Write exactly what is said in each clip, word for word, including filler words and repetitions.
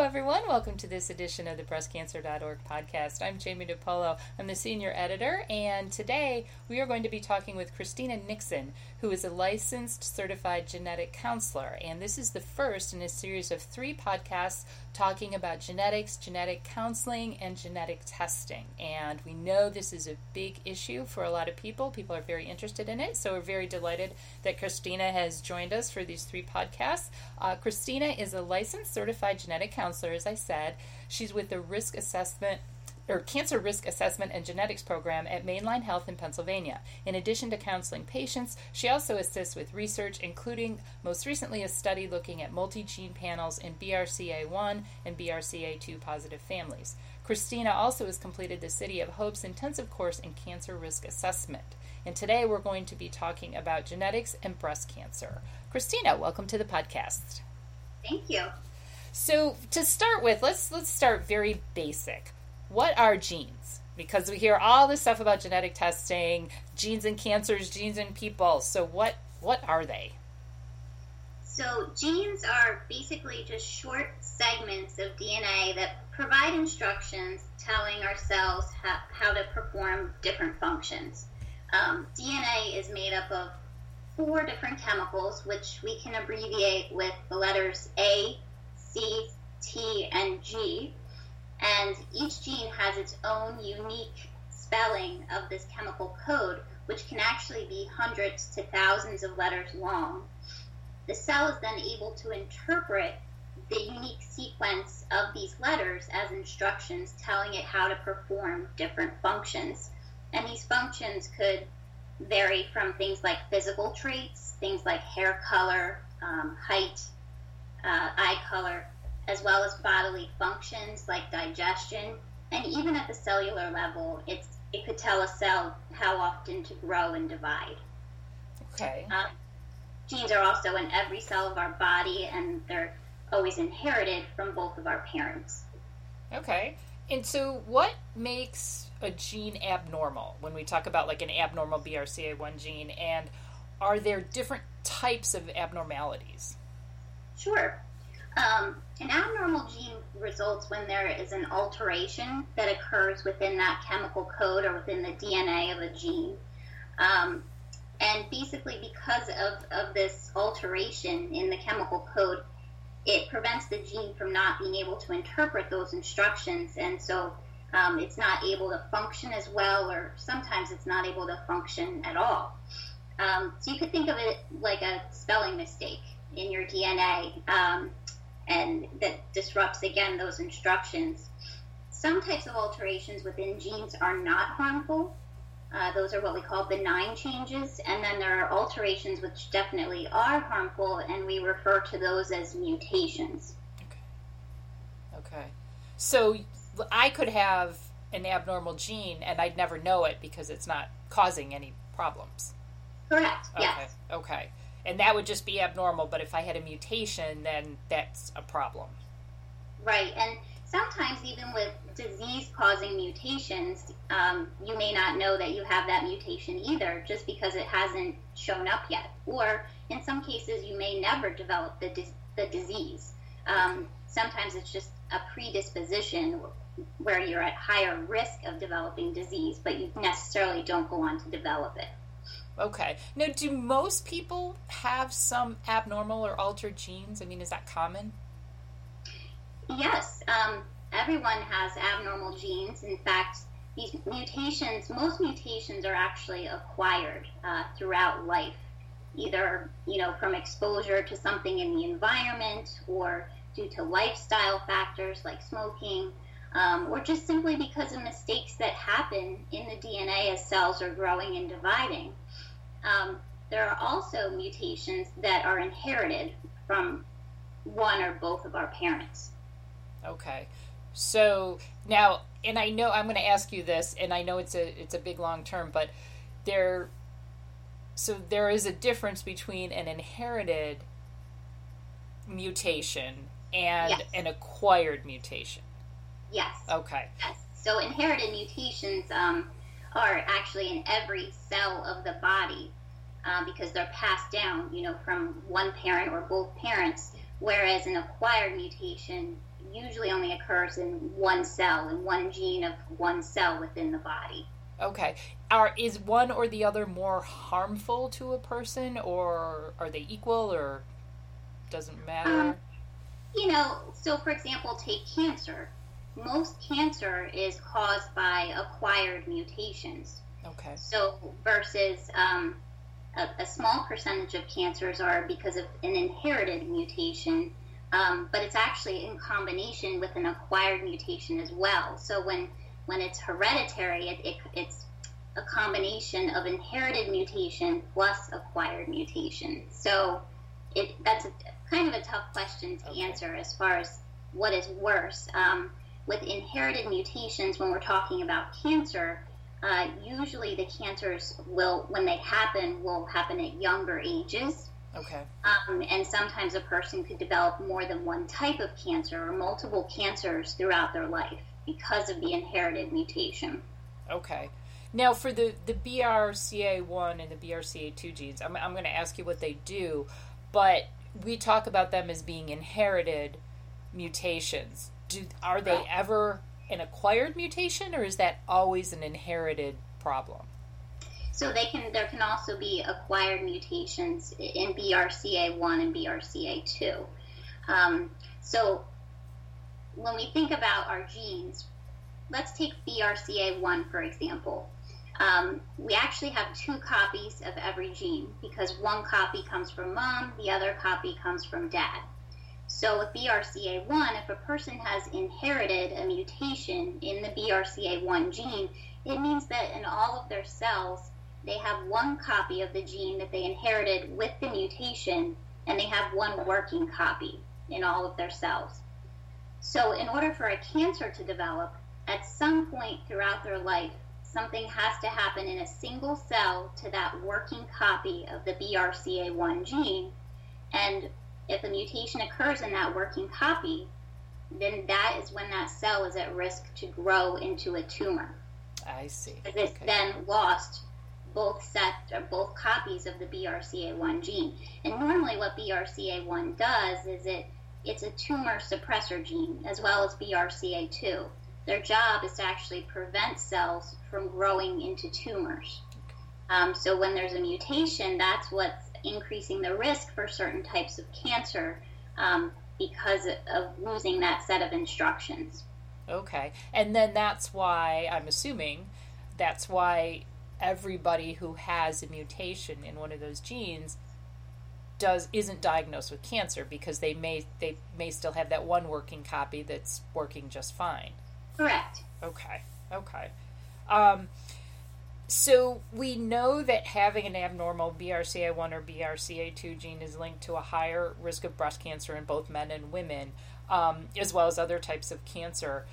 Hello, everyone. Welcome to this edition of the Breast Cancer dot org podcast. I'm Jamie DePolo. I'm the senior editor, and today we are going to be talking with Christina Nixon, who is a licensed certified genetic counselor. And this is the first in a series of three podcasts talking about genetics, genetic counseling, and genetic testing. And we know this is a big issue for a lot of people. People are very interested in it, so we're very delighted that Christina has joined us for these three podcasts. Uh, Christina is a licensed certified genetic counselor, as I said. She's with the risk assessment or cancer risk assessment and genetics program at Mainline Health in Pennsylvania. In addition to counseling patients, she also assists with research, including most recently a study looking at multi-gene panels in B R C A one and B R C A two positive families. Christina also has completed the City of Hope's intensive course in cancer risk assessment. And today we're going to be talking about genetics and breast cancer. Christina, welcome to the podcast. Thank you. So to start with, let's let's start very basic. What are genes? Because we hear all this stuff about genetic testing, genes in cancers, genes in people. So what what are they? So genes are basically just short segments of D N A that provide instructions telling our cells how, how to perform different functions. Um, D N A is made up of four different chemicals, which we can abbreviate with the letters A, C, T, and G, and each gene has its own unique spelling of this chemical code, which can actually be hundreds to thousands of letters long. The cell is then able to interpret the unique sequence of these letters as instructions telling it how to perform different functions, and these functions could vary from things like physical traits, things like hair color, um, height, Uh, eye color, as well as bodily functions like digestion. And even at the cellular level, it's, it could tell a cell how often to grow and divide. Okay. Um, genes are also in every cell of our body, and they're always inherited from both of our parents. Okay. And so what makes a gene abnormal when we talk about like an abnormal B R C A one gene? And are there different types of abnormalities? Sure. Um, an abnormal gene results when there is an alteration that occurs within that chemical code or within the D N A of a gene. Um, and basically because of, of this alteration in the chemical code, it prevents the gene from not being able to interpret those instructions. And so um, it's not able to function as well, or sometimes it's not able to function at all. Um, so you could think of it like a spelling mistake in your D N A, um, and that disrupts, again, those instructions. Some types of alterations within genes are not harmful. Uh, those are what we call benign changes, and then there are alterations which definitely are harmful, and we refer to those as mutations. Okay. Okay. So I could have an abnormal gene, and I'd never know it because it's not causing any problems. Correct, yes. Okay, okay. And that would just be abnormal, but if I had a mutation, then that's a problem. Right, and sometimes even with disease-causing mutations, um, you may not know that you have that mutation either, just because it hasn't shown up yet. Or in some cases, you may never develop the dis- the disease. Um, sometimes it's just a predisposition where you're at higher risk of developing disease, but you necessarily don't go on to develop it. Okay. Now, do most people have some abnormal or altered genes? I mean, is that common? Yes. Um, everyone has abnormal genes. In fact, these mutations, most mutations are actually acquired uh, throughout life, either, you know, from exposure to something in the environment or due to lifestyle factors like smoking, um, or just simply because of mistakes that happen in the D N A as cells are growing and dividing. Um, there are also mutations that are inherited from one or both of our parents. Okay. So now, and I know I'm going to ask you this, and I know it's a it's a big long term, but there, so there is a difference between an inherited mutation and yes. an acquired mutation. Yes. Okay. Yes. So inherited mutations um, are actually in every cell of the body uh, because they're passed down, you know, from one parent or both parents, whereas an acquired mutation usually only occurs in one cell, in one gene of one cell within the body. Okay. Are, is one or the other more harmful to a person, or are they equal, or doesn't matter? Um, you know, so for example, take cancer. Most cancer is caused by acquired mutations. Okay. So versus um, a, a small percentage of cancers are because of an inherited mutation, um, but it's actually in combination with an acquired mutation as well. So when when it's hereditary, it, it, it's a combination of inherited mutation plus acquired mutation. So it that's a, kind of a tough question to okay. answer as far as what is worse. Um, with inherited mutations, when we're talking about cancer, uh, usually the cancers will, when they happen, will happen at younger ages. Okay. Um, and sometimes a person could develop more than one type of cancer or multiple cancers throughout their life because of the inherited mutation. Okay. Now, for the, the B R C A one and the B R C A two genes, I'm, I'm going to ask you what they do, but we talk about them as being inherited mutations. Do, are they ever an acquired mutation, or is that always an inherited problem? So they can. There can also be acquired mutations in B R C A one and B R C A two. Um, so when we think about our genes, let's take B R C A one, for example. Um, we actually have two copies of every gene because one copy comes from mom, the other copy comes from dad. So with B R C A one, if a person has inherited a mutation in the B R C A one gene, it means that in all of their cells, they have one copy of the gene that they inherited with the mutation, and they have one working copy in all of their cells. So in order for a cancer to develop, at some point throughout their life, something has to happen in a single cell to that working copy of the B R C A one gene, and if a mutation occurs in that working copy, then that is when that cell is at risk to grow into a tumor. I see. Because it's okay. then lost both sets or both copies of the B R C A one gene. And normally what B R C A one does is it it's a tumor suppressor gene as well as B R C A two. Their job is to actually prevent cells from growing into tumors. Okay. Um, so when there's a mutation, that's what's increasing the risk for certain types of cancer um, because of losing that set of instructions. Okay. And then that's why, I'm assuming, that's why everybody who has a mutation in one of those genes does isn't diagnosed with cancer, because they may they may still have that one working copy that's working just fine. Correct. Okay. Okay. Um, So we know that having an abnormal B R C A one or B R C A two gene is linked to a higher risk of breast cancer in both men and women, um, as well as other types of cancer.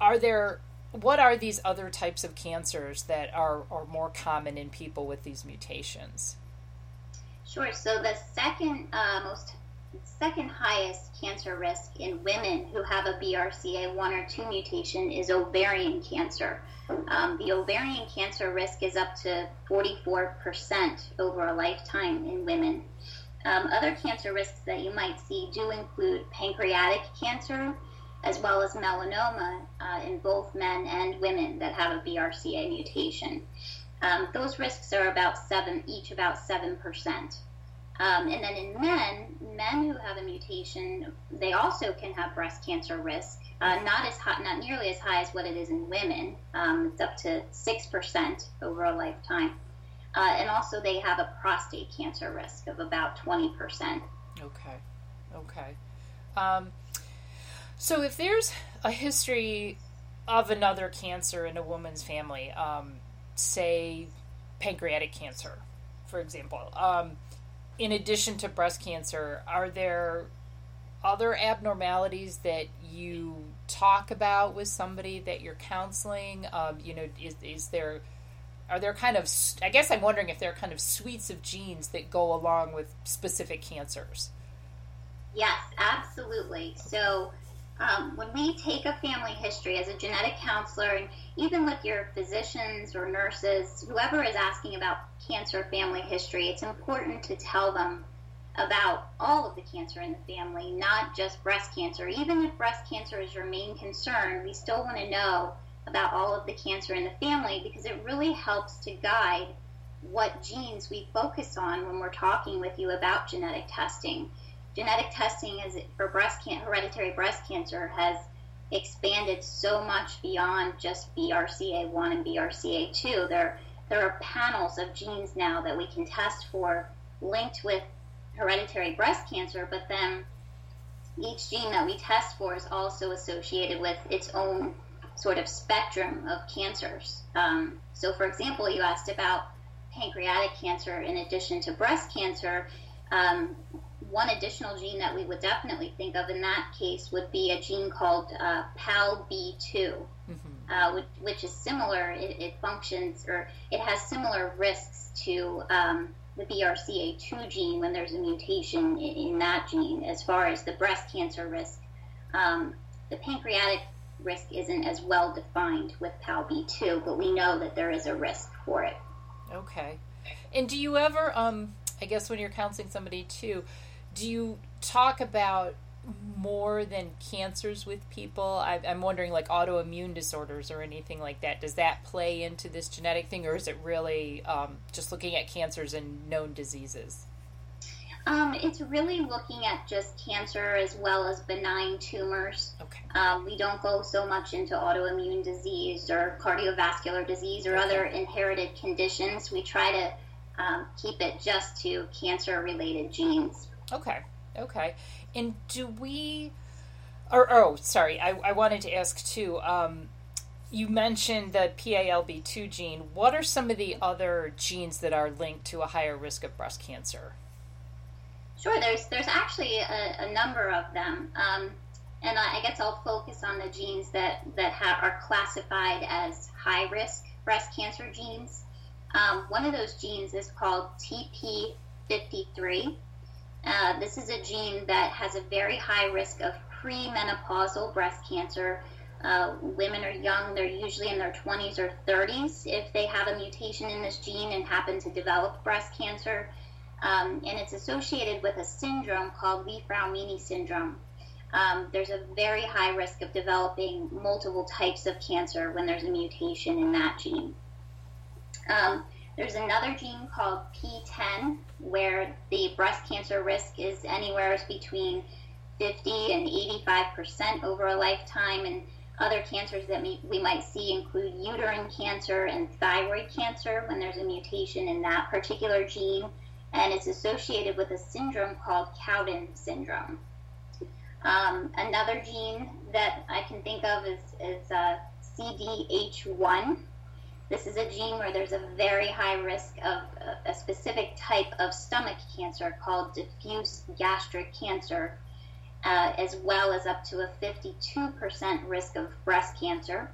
Are there, what are these other types of cancers that are, are more common in people with these mutations? Sure. So the second uh, most second highest cancer risk in women who have a B R C A one or two mutation is ovarian cancer. Um, the ovarian cancer risk is up to forty-four percent over a lifetime in women. Um, other cancer risks that you might see do include pancreatic cancer as well as melanoma uh, in both men and women that have a B R C A mutation. Um, those risks are about seven, each about seven percent. Um, and then in men, men who have a mutation, they also can have breast cancer risk, uh, not as high, not nearly as high as what it is in women. Um, it's up to six percent over a lifetime. Uh, and also they have a prostate cancer risk of about twenty percent. Okay. Okay. Um, so if there's a history of another cancer in a woman's family, um, say pancreatic cancer, for example, um, in addition to breast cancer, are there other abnormalities that you talk about with somebody that you're counseling? Um, you know, is, is there, are there kind of, I guess I'm wondering if there are kind of suites of genes that go along with specific cancers. Yes, absolutely. So um, when we take a family history as a genetic counselor, and even with your physicians or nurses, whoever is asking about cancer family history, it's important to tell them about all of the cancer in the family, not just breast cancer. Even if breast cancer is your main concern, we still want to know about all of the cancer in the family because it really helps to guide what genes we focus on when we're talking with you about genetic testing. Genetic testing is for breast can- hereditary breast cancer has expanded so much beyond just B R C A one and B R C A two. There, there are panels of genes now that we can test for linked with hereditary breast cancer, but then each gene that we test for is also associated with its own sort of spectrum of cancers. Um, so, for example, you asked about pancreatic cancer in addition to breast cancer. Um, one additional gene that we would definitely think of in that case would be a gene called uh, P A L B two, mm-hmm. uh, which, which is similar. It, it functions, or it has similar risks to um, the B R C A two gene when there's a mutation in, in that gene as far as the breast cancer risk. Um, the pancreatic risk isn't as well defined with P A L B two, but we know that there is a risk for it. Okay. And do you ever, um, I guess when you're counseling somebody too, do you talk about more than cancers with people? I, I'm wondering, like autoimmune disorders or anything like that. Does that play into this genetic thing, or is it really um, just looking at cancers and known diseases? Um, it's really looking at just cancer as well as benign tumors. Okay. Um, we don't go so much into autoimmune disease or cardiovascular disease or okay. other inherited conditions. We try to um, keep it just to cancer-related genes. Okay. Okay. And do we, or, oh, sorry, I, I wanted to ask too, um, you mentioned the P A L B two gene. What are some of the other genes that are linked to a higher risk of breast cancer? Sure, there's there's actually a, a number of them, um, and I, I guess I'll focus on the genes that, that ha- are classified as high-risk breast cancer genes. Um, one of those genes is called T P fifty-three. Uh, this is a gene that has a very high risk of premenopausal breast cancer. Uh, women are young, they're usually in their twenties or thirties if they have a mutation in this gene and happen to develop breast cancer. Um, and it's associated with a syndrome called Li-Fraumeni syndrome. Um, there's a very high risk of developing multiple types of cancer when there's a mutation in that gene. Um, there's another gene called P ten, where the breast cancer risk is anywhere between fifty and eighty-five percent over a lifetime, and other cancers that we might see include uterine cancer and thyroid cancer when there's a mutation in that particular gene. And it's associated with a syndrome called Cowden syndrome. Um, another gene that I can think of is, is uh, C D H one. This is a gene where there's a very high risk of a, a specific type of stomach cancer called diffuse gastric cancer, uh, as well as up to a fifty-two percent risk of breast cancer,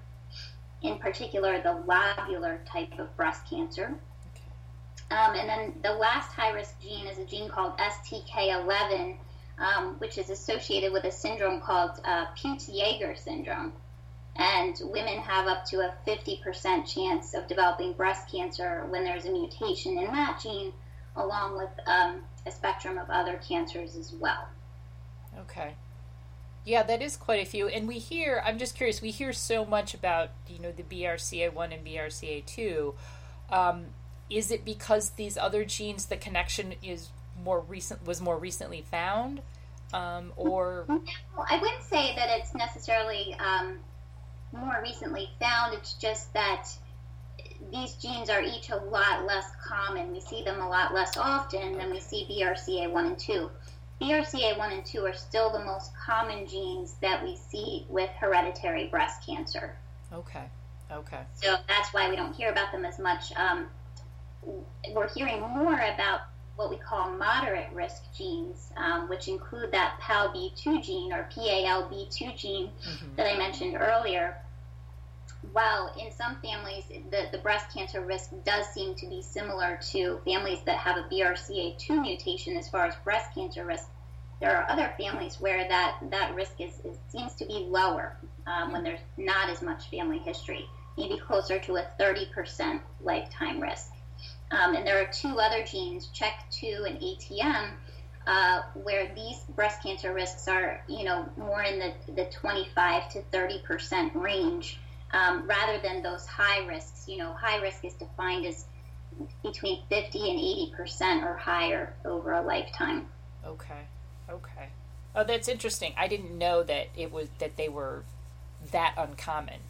in particular the lobular type of breast cancer. Um, and then the last high-risk gene is a gene called S T K eleven, um, which is associated with a syndrome called uh, Peutz-Jeghers syndrome. And women have up to a fifty percent chance of developing breast cancer when there's a mutation in that gene, along with um, a spectrum of other cancers as well. Okay. Yeah, that is quite a few. And we hear, I'm just curious, we hear so much about, you know, the B R C A one and B R C A two. Um Is it because these other genes, the connection is more recent, was more recently found, um, or? No, I wouldn't say that it's necessarily um, more recently found. It's just that these genes are each a lot less common. We see them a lot less often than we see B R C A one and two. B R C A one and two are still the most common genes that we see with hereditary breast cancer. Okay, okay. So that's why we don't hear about them as much. Um, We're hearing more about what we call moderate risk genes, um, which include that P A L B two gene or P A L B two gene mm-hmm. that I mentioned earlier. While in some families, the, the breast cancer risk does seem to be similar to families that have a B R C A two mutation as far as breast cancer risk, there are other families where that, that risk is, is seems to be lower um, when there's not as much family history, maybe closer to a thirty percent lifetime risk. Um, and there are two other genes, C H E K two and A T M, uh, where these breast cancer risks are, you know, more in the, the twenty-five to thirty percent range, um, rather than those high risks. You know, high risk is defined as between fifty and eighty percent or higher over a lifetime. Okay. Okay. Oh, that's interesting. I didn't know that it was that they were that uncommon,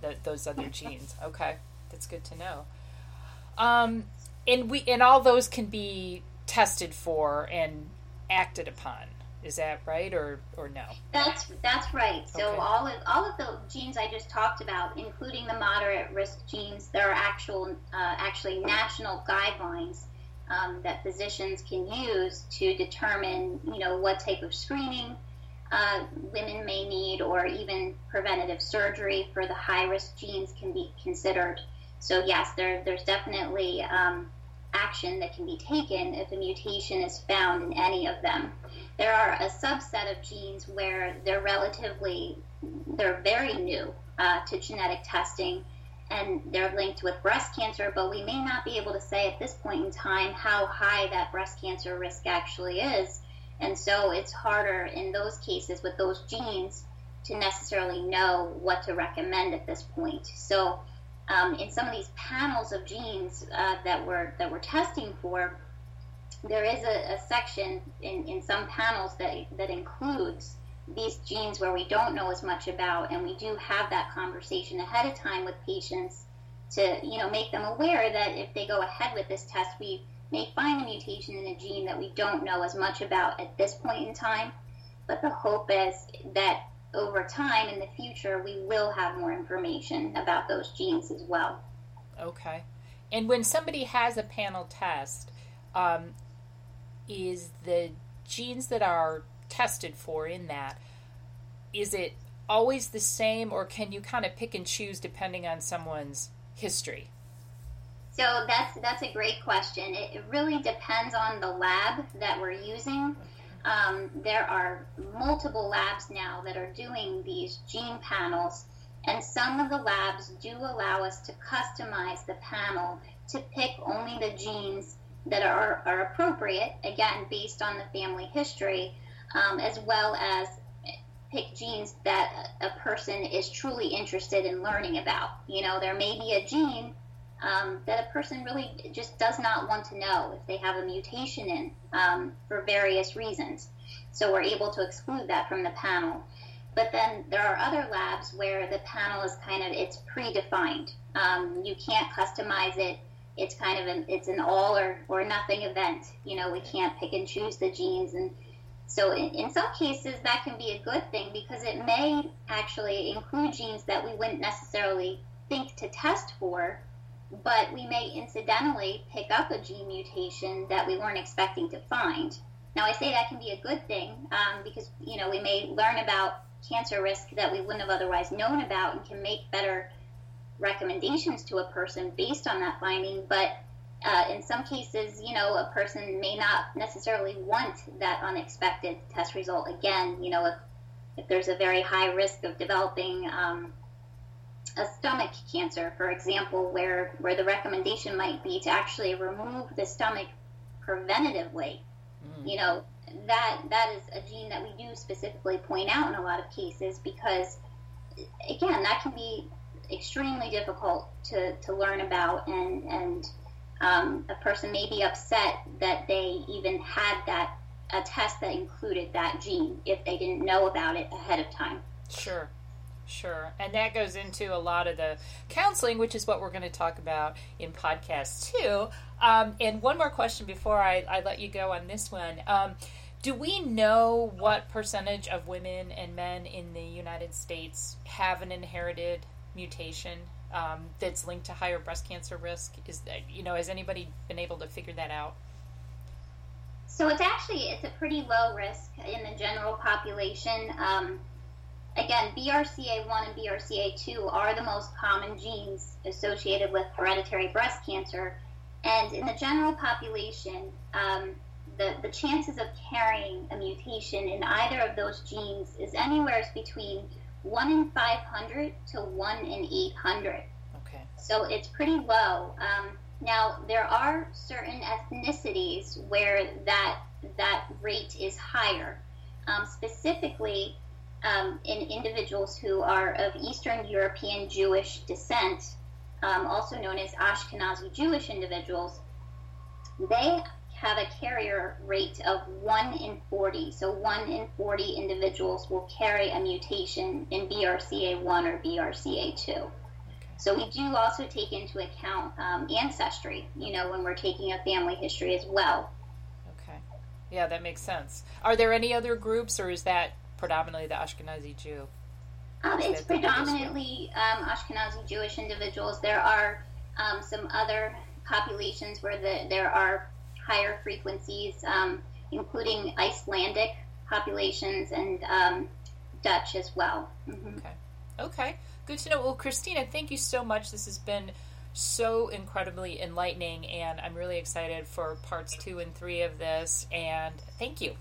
the, those other genes. Okay, that's good to know. Um, and we and all those can be tested for and acted upon. Is that right, or or no? That's that's right. So okay. all of all of the genes I just talked about, including the moderate risk genes, there are actual uh, actually national guidelines Um, that physicians can use to determine, you know, what type of screening uh, women may need, or even preventative surgery for the high-risk genes can be considered. So yes, there, there's definitely um, action that can be taken if a mutation is found in any of them. There are a subset of genes where they're relatively, they're very new uh, to genetic testing, and they're linked with breast cancer, but we may not be able to say at this point in time how high that breast cancer risk actually is. And so it's harder in those cases with those genes to necessarily know what to recommend at this point. So um, in some of these panels of genes uh, that we're that we're testing for, there is a, a section in, in some panels that that includes these genes where we don't know as much about, and we do have that conversation ahead of time with patients to, you know, make them aware that if they go ahead with this test, we may find a mutation in a gene that we don't know as much about at this point in time. But the hope is that over time in the future, we will have more information about those genes as well. Okay. And when somebody has a panel test, um, is the genes that are tested for in that, is it always the same, or can you kind of pick and choose depending on someone's history? So that's that's a great question. It, it really depends on the lab that we're using. Um, there are multiple labs now that are doing these gene panels, and some of the labs do allow us to customize the panel to pick only the genes that are, are appropriate, again, based on the family history, Um, as well as pick genes that a person is truly interested in learning about. You know, there may be a gene um, that a person really just does not want to know if they have a mutation in um, for various reasons. So we're able to exclude that from the panel. But then there are other labs where the panel is kind of, it's predefined. Um, you can't customize it. It's kind of an, it's an all or, or nothing event. You know, we can't pick and choose the genes, and so in, in some cases, that can be a good thing because it may actually include genes that we wouldn't necessarily think to test for, but we may incidentally pick up a gene mutation that we weren't expecting to find. Now, I say that can be a good thing um, because, you know, we may learn about cancer risk that we wouldn't have otherwise known about and can make better recommendations to a person based on that finding, but Uh, in some cases, you know, a person may not necessarily want that unexpected test result. Again, you know, if, if there's a very high risk of developing um, a stomach cancer, for example, where, where the recommendation might be to actually remove the stomach preventatively, mm. you know, that that is a gene that we do specifically point out in a lot of cases because, again, that can be extremely difficult to, to learn about, and and Um, a person may be upset that they even had that a test that included that gene if they didn't know about it ahead of time. Sure, sure. And that goes into a lot of the counseling, which is what we're going to talk about in podcast two. Um, and one more question before I, I let you go on this one. Um, do we know what percentage of women and men in the United States have an inherited mutation Um, that's linked to higher breast cancer risk? Is that, you know, has anybody been able to figure that out? So it's actually, it's a pretty low risk in the general population. Um, again, B R C A one and B R C A two are the most common genes associated with hereditary breast cancer. And in the general population, um, the, the chances of carrying a mutation in either of those genes is anywhere between one in five hundred to one in eight hundred. Okay. So it's pretty low. Um, now, there are certain ethnicities where that that rate is higher. Um, specifically, um, in individuals who are of Eastern European Jewish descent, um, also known as Ashkenazi Jewish individuals, they have a carrier rate of one in forty. So one in forty individuals will carry a mutation in B R C A one or B R C A two. So we do also take into account um, ancestry, you know, when we're taking a family history as well. Okay. Yeah, that makes sense. Are there any other groups, or is that predominantly the Ashkenazi Jew? Um, it's predominantly um, Ashkenazi Jewish individuals. There are um, some other populations where the, there are higher frequencies, um, including Icelandic populations and um, Dutch as well. Mm-hmm. Okay. Okay. Good to know. Well, Christina, thank you so much. This has been so incredibly enlightening, and I'm really excited for parts two and three of this, and thank you.